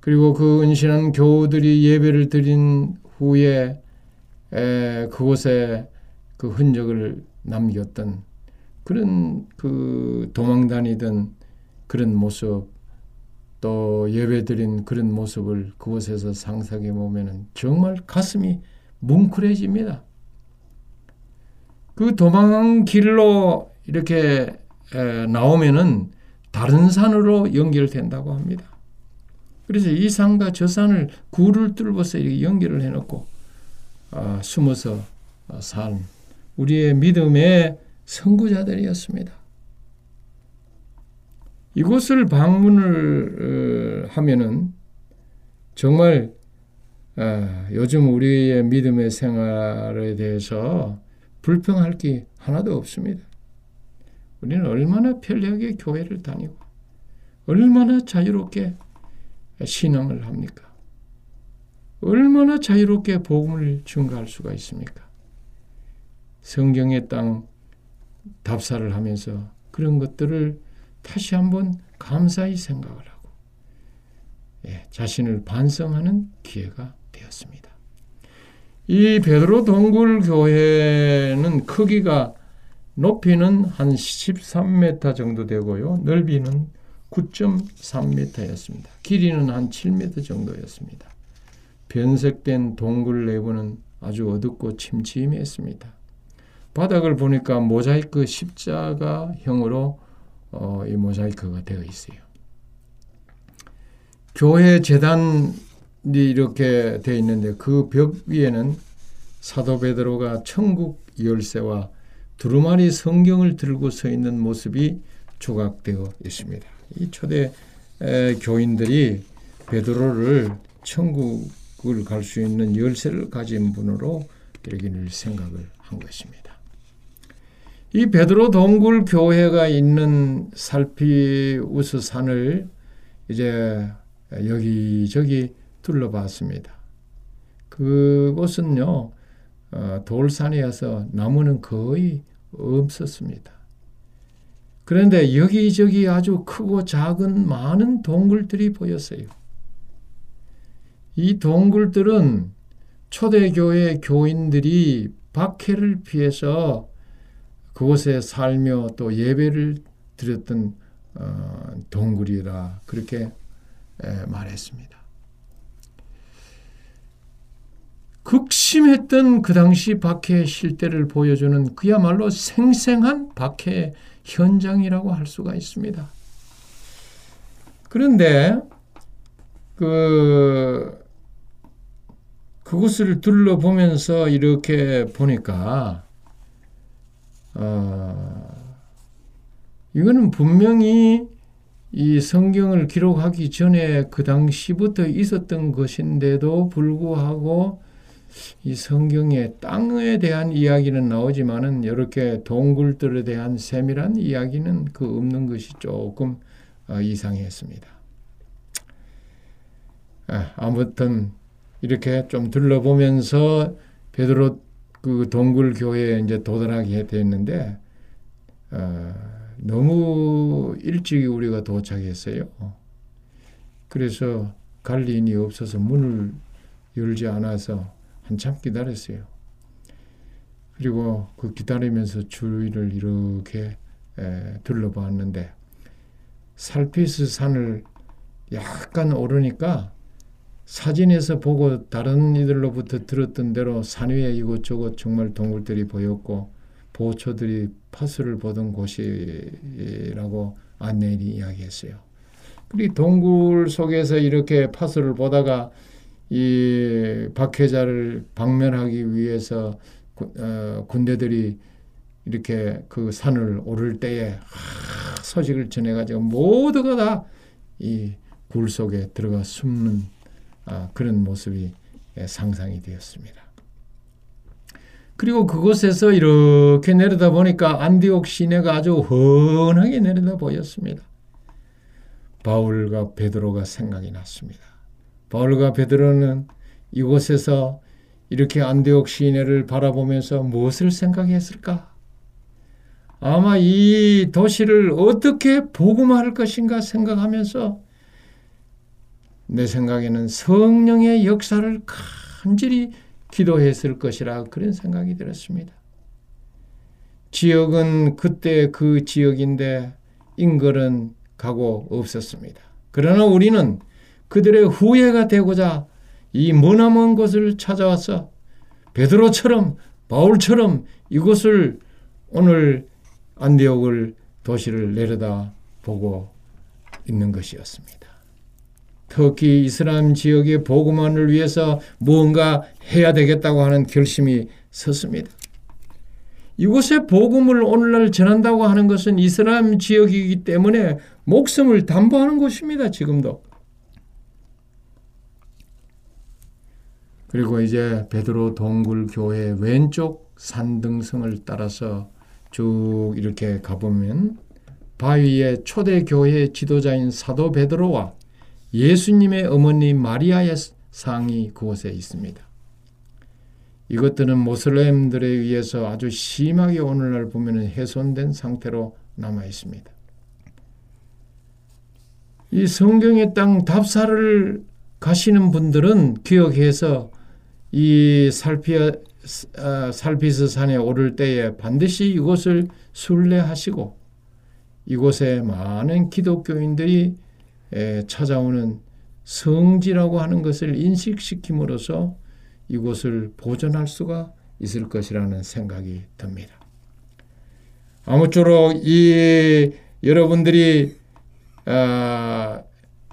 그리고 그 은신한 교우들이 예배를 드린 후에 그곳에 그 흔적을 남겼던 그런 그 도망다니던 그런 모습 또 예배드린 그런 모습을 그곳에서 상상해 보면 정말 가슴이 뭉클해집니다. 그 도망 길로 이렇게 나오면은 다른 산으로 연결된다고 합니다. 그래서 이 산과 저 산을 굴을 뚫어서 이렇게 연결을 해놓고 숨어서 산 우리의 믿음의 선구자들이었습니다. 이곳을 방문을 하면은 정말 요즘 우리의 믿음의 생활에 대해서 불평할 게 하나도 없습니다. 우리는 얼마나 편리하게 교회를 다니고 얼마나 자유롭게 신앙을 합니까? 얼마나 자유롭게 복음을 증거할 수가 있습니까? 성경의 땅 답사를 하면서 그런 것들을 다시 한번 감사히 생각을 하고 자신을 반성하는 기회가 되었습니다. 이 베드로 동굴 교회는 크기가 높이는 한 13m 정도 되고요. 넓이는 9.3m였습니다. 길이는 한 7m 정도였습니다. 변색된 동굴 내부는 아주 어둡고 침침했습니다. 바닥을 보니까 모자이크 십자가형으로 이 모자이크가 되어 있어요. 교회 제단이 이렇게 되어 있는데 그 벽 위에는 사도 베드로가 천국 열쇠와 두루마리 성경을 들고 서 있는 모습이 조각되어 있습니다. 이 초대 교인들이 베드로를 천국을 갈 수 있는 열쇠를 가진 분으로 여길 생각을 한 것입니다. 이 베드로 동굴 교회가 있는 살피우스 산을 이제 여기저기 둘러봤습니다. 그곳은요, 돌산이어서 나무는 거의 없었습니다. 그런데 여기저기 아주 크고 작은 많은 동굴들이 보였어요. 이 동굴들은 초대교회 교인들이 박해를 피해서 그곳에 살며 또 예배를 드렸던 동굴이라 그렇게 말했습니다. 극심했던 그 당시 박해의 실태를 보여주는 그야말로 생생한 박해 현장이라고 할 수가 있습니다. 그런데 그곳을 둘러보면서 이렇게 보니까 이거는 분명히 이 성경을 기록하기 전에 그 당시부터 있었던 것인데도 불구하고 이 성경에 땅에 대한 이야기는 나오지만은 이렇게 동굴들에 대한 세밀한 이야기는 그 없는 것이 조금 이상했습니다. 아무튼 이렇게 좀 둘러보면서 베드로 그 동굴 교회에 이제 도달하게 됐는데 너무 일찍 우리가 도착했어요. 그래서 갈린이 없어서 문을 열지 않아서 한참 기다렸어요. 그리고 그 기다리면서 주위를 이렇게 둘러봤는데 살피우스산을 약간 오르니까 사진에서 보고 다른 이들로부터 들었던 대로 산 위에 이곳저곳 정말 동굴들이 보였고 보초들이 파수를 보던 곳이라고 안내인이 이야기했어요. 그리고 동굴 속에서 이렇게 파수를 보다가 이 박해자를 방면하기 위해서 군대들이 이렇게 그 산을 오를 때에 소식을 전해가지고 모두가 다 이 굴 속에 들어가 숨는 그런 모습이 상상이 되었습니다. 그리고 그곳에서 이렇게 내려다 보니까 안디옥 시내가 아주 훤하게 내려다 보였습니다. 바울과 베드로가 생각이 났습니다. 바울과 베드로는 이곳에서 이렇게 안디옥 시내를 바라보면서 무엇을 생각했을까? 아마 이 도시를 어떻게 복음화할 것인가 생각하면서 내 생각에는 성령의 역사를 간절히 기도했을 것이라 그런 생각이 들었습니다. 지역은 그때 그 지역인데 인걸은 가고 없었습니다. 그러나 우리는 그들의 후예가 되고자 이 머나먼 곳을 찾아와서 베드로처럼 바울처럼 이곳을 오늘 안디옥을 도시를 내려다보고 있는 것이었습니다. 특히 이슬람 지역의 복음화를 위해서 무언가 해야 되겠다고 하는 결심이 섰습니다. 이곳에 복음을 오늘날 전한다고 하는 것은 이슬람 지역이기 때문에 목숨을 담보하는 곳입니다. 지금도. 그리고 이제 베드로 동굴 교회 왼쪽 산등성을 따라서 쭉 이렇게 가보면 바위에 초대 교회의 지도자인 사도 베드로와 예수님의 어머니 마리아의 상이 그곳에 있습니다. 이것들은 모슬렘들에 의해서 아주 심하게 오늘날 보면 훼손된 상태로 남아 있습니다. 이 성경의 땅 답사를 가시는 분들은 기억해서 이 살피스 산에 오를 때에 반드시 이곳을 순례하시고 이곳에 많은 기독교인들이 찾아오는 성지라고 하는 것을 인식시킴으로써 이곳을 보존할 수가 있을 것이라는 생각이 듭니다. 아무쪼록 이 여러분들이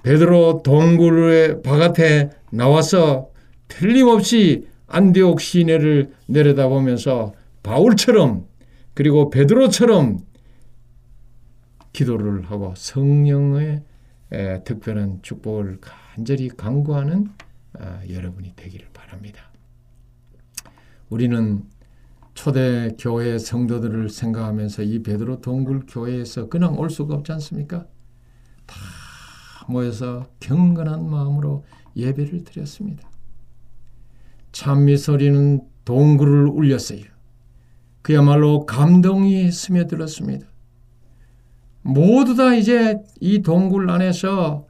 베드로 동굴의 바깥에 나와서 틀림없이 안디옥 시내를 내려다보면서 바울처럼 그리고 베드로처럼 기도를 하고 성령의 특별한 축복을 간절히 간구하는 여러분이 되기를 바랍니다. 우리는 초대 교회 성도들을 생각하면서 이 베드로 동굴 교회에서 그냥 올 수가 없지 않습니까? 다 모여서 경건한 마음으로 예배를 드렸습니다. 찬미 소리는 동굴을 울렸어요. 그야말로 감동이 스며들었습니다. 모두 다 이제 이 동굴 안에서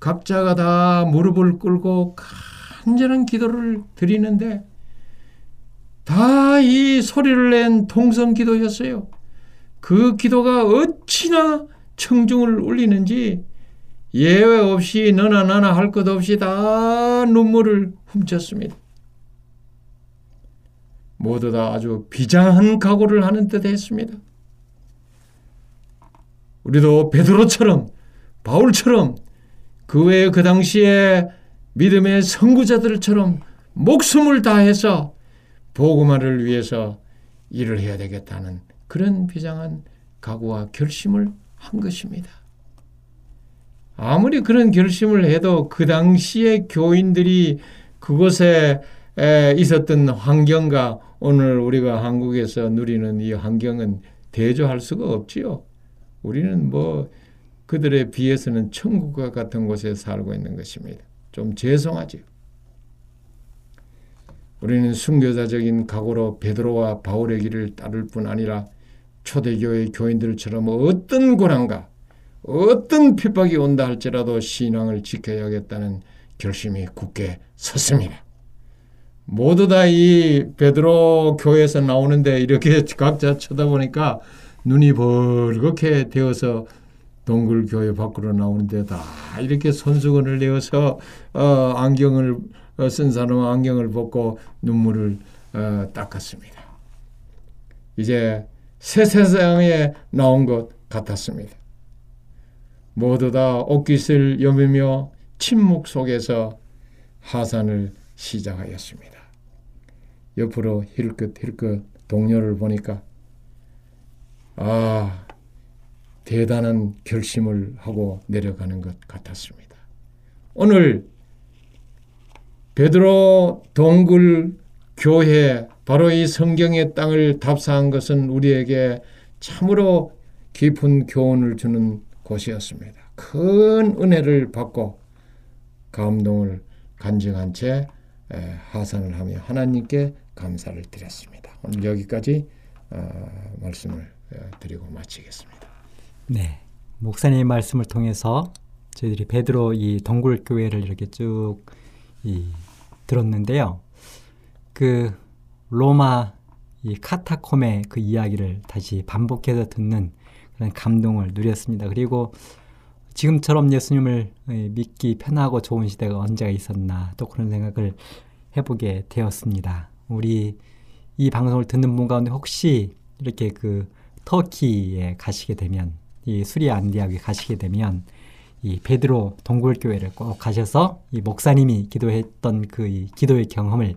각자가 다 무릎을 꿇고 간절한 기도를 드리는데 다 이 소리를 낸 통성 기도였어요. 그 기도가 어찌나 청중을 울리는지 예외 없이 너나 나나 할 것 없이 다 눈물을 훔쳤습니다. 모두 다 아주 비장한 각오를 하는 듯 했습니다. 우리도 베드로처럼 바울처럼 그 외에 그 당시에 믿음의 선구자들처럼 목숨을 다해서 복음화를 위해서 일을 해야 되겠다는 그런 비장한 각오와 결심을 한 것입니다. 아무리 그런 결심을 해도 그 당시에 교인들이 그곳에 있었던 환경과 오늘 우리가 한국에서 누리는 이 환경은 대조할 수가 없지요. 우리는 뭐 그들에 비해서는 천국과 같은 곳에 살고 있는 것입니다. 좀 죄송하지요. 우리는 순교자적인 각오로 베드로와 바울의 길을 따를 뿐 아니라 초대교회 교인들처럼 어떤 고난과 어떤 핍박이 온다 할지라도 신앙을 지켜야겠다는 결심이 굳게 섰습니다. 모두 다 이 베드로 교회에서 나오는데 이렇게 각자 쳐다보니까 눈이 벌겋게 되어서 동굴교회 밖으로 나오는데 다 이렇게 손수건을 내어서 안경을 쓴 사람은 안경을 벗고 눈물을 닦았습니다. 이제 새 세상에 나온 것 같았습니다. 모두 다 옷깃을 여미며 침묵 속에서 하산을 시작하였습니다. 옆으로 힐끗힐끗 동료를 보니까 대단한 결심을 하고 내려가는 것 같았습니다. 오늘 베드로 동굴 교회 바로 이 성경의 땅을 답사한 것은 우리에게 참으로 깊은 교훈을 주는 곳이었습니다. 큰 은혜를 받고 감동을 간직한 채 하산을 하며 하나님께 감사를 드렸습니다. 오늘 여기까지 말씀을 드리고 마치겠습니다. 네, 목사님의 말씀을 통해서 저희들이 베드로 이 동굴 교회를 이렇게 쭉 들었는데요. 그 로마 이 카타콤의 그 이야기를 다시 반복해서 듣는 그런 감동을 누렸습니다. 그리고 지금처럼 예수님을 믿기 편하고 좋은 시대가 언제가 있었나 또 그런 생각을 해보게 되었습니다. 우리 이 방송을 듣는 분 가운데 혹시 이렇게 그 터키에 가시게 되면 이 수리아 안디옥에 가시게 되면 이 베드로 동굴교회를 꼭 가셔서 이 목사님이 기도했던 그 이 기도의 경험을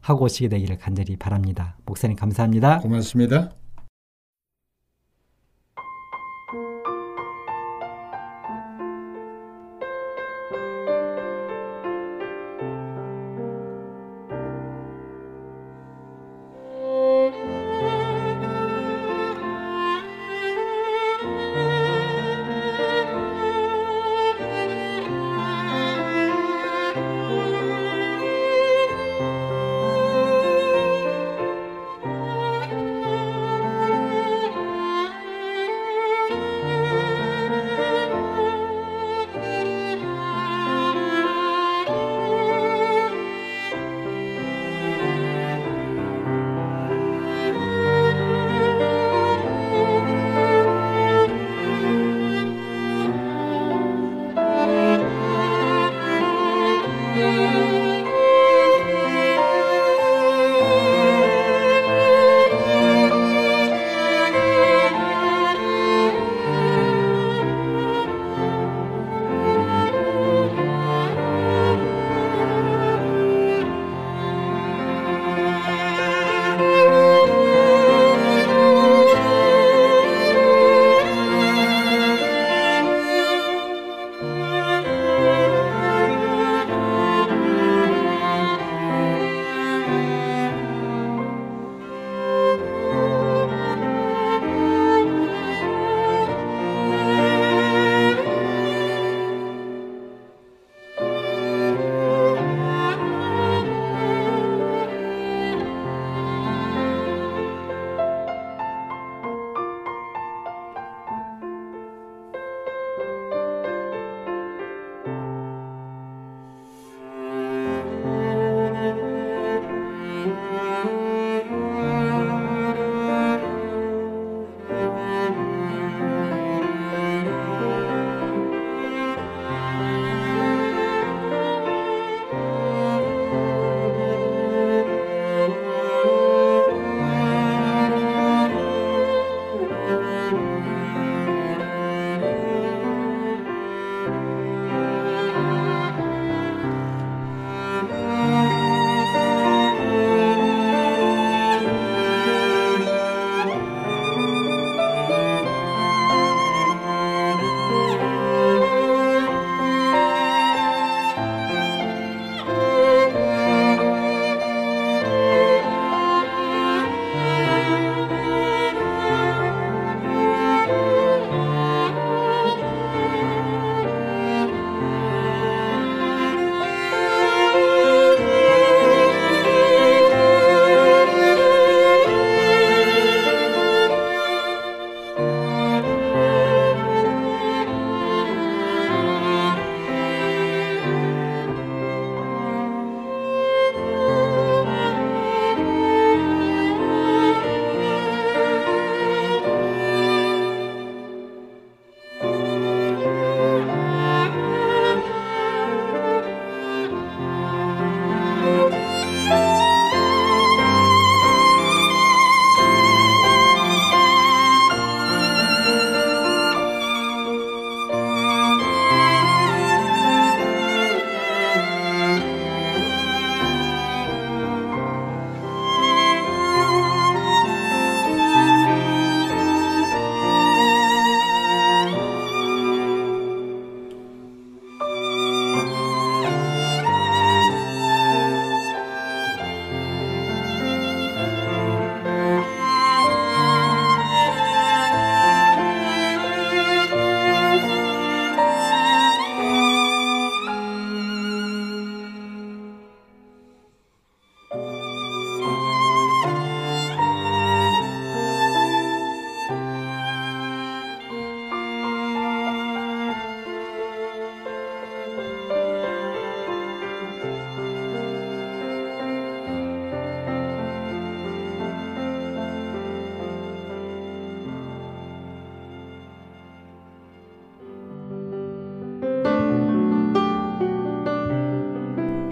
하고 오시게 되기를 간절히 바랍니다. 목사님 감사합니다. 고맙습니다.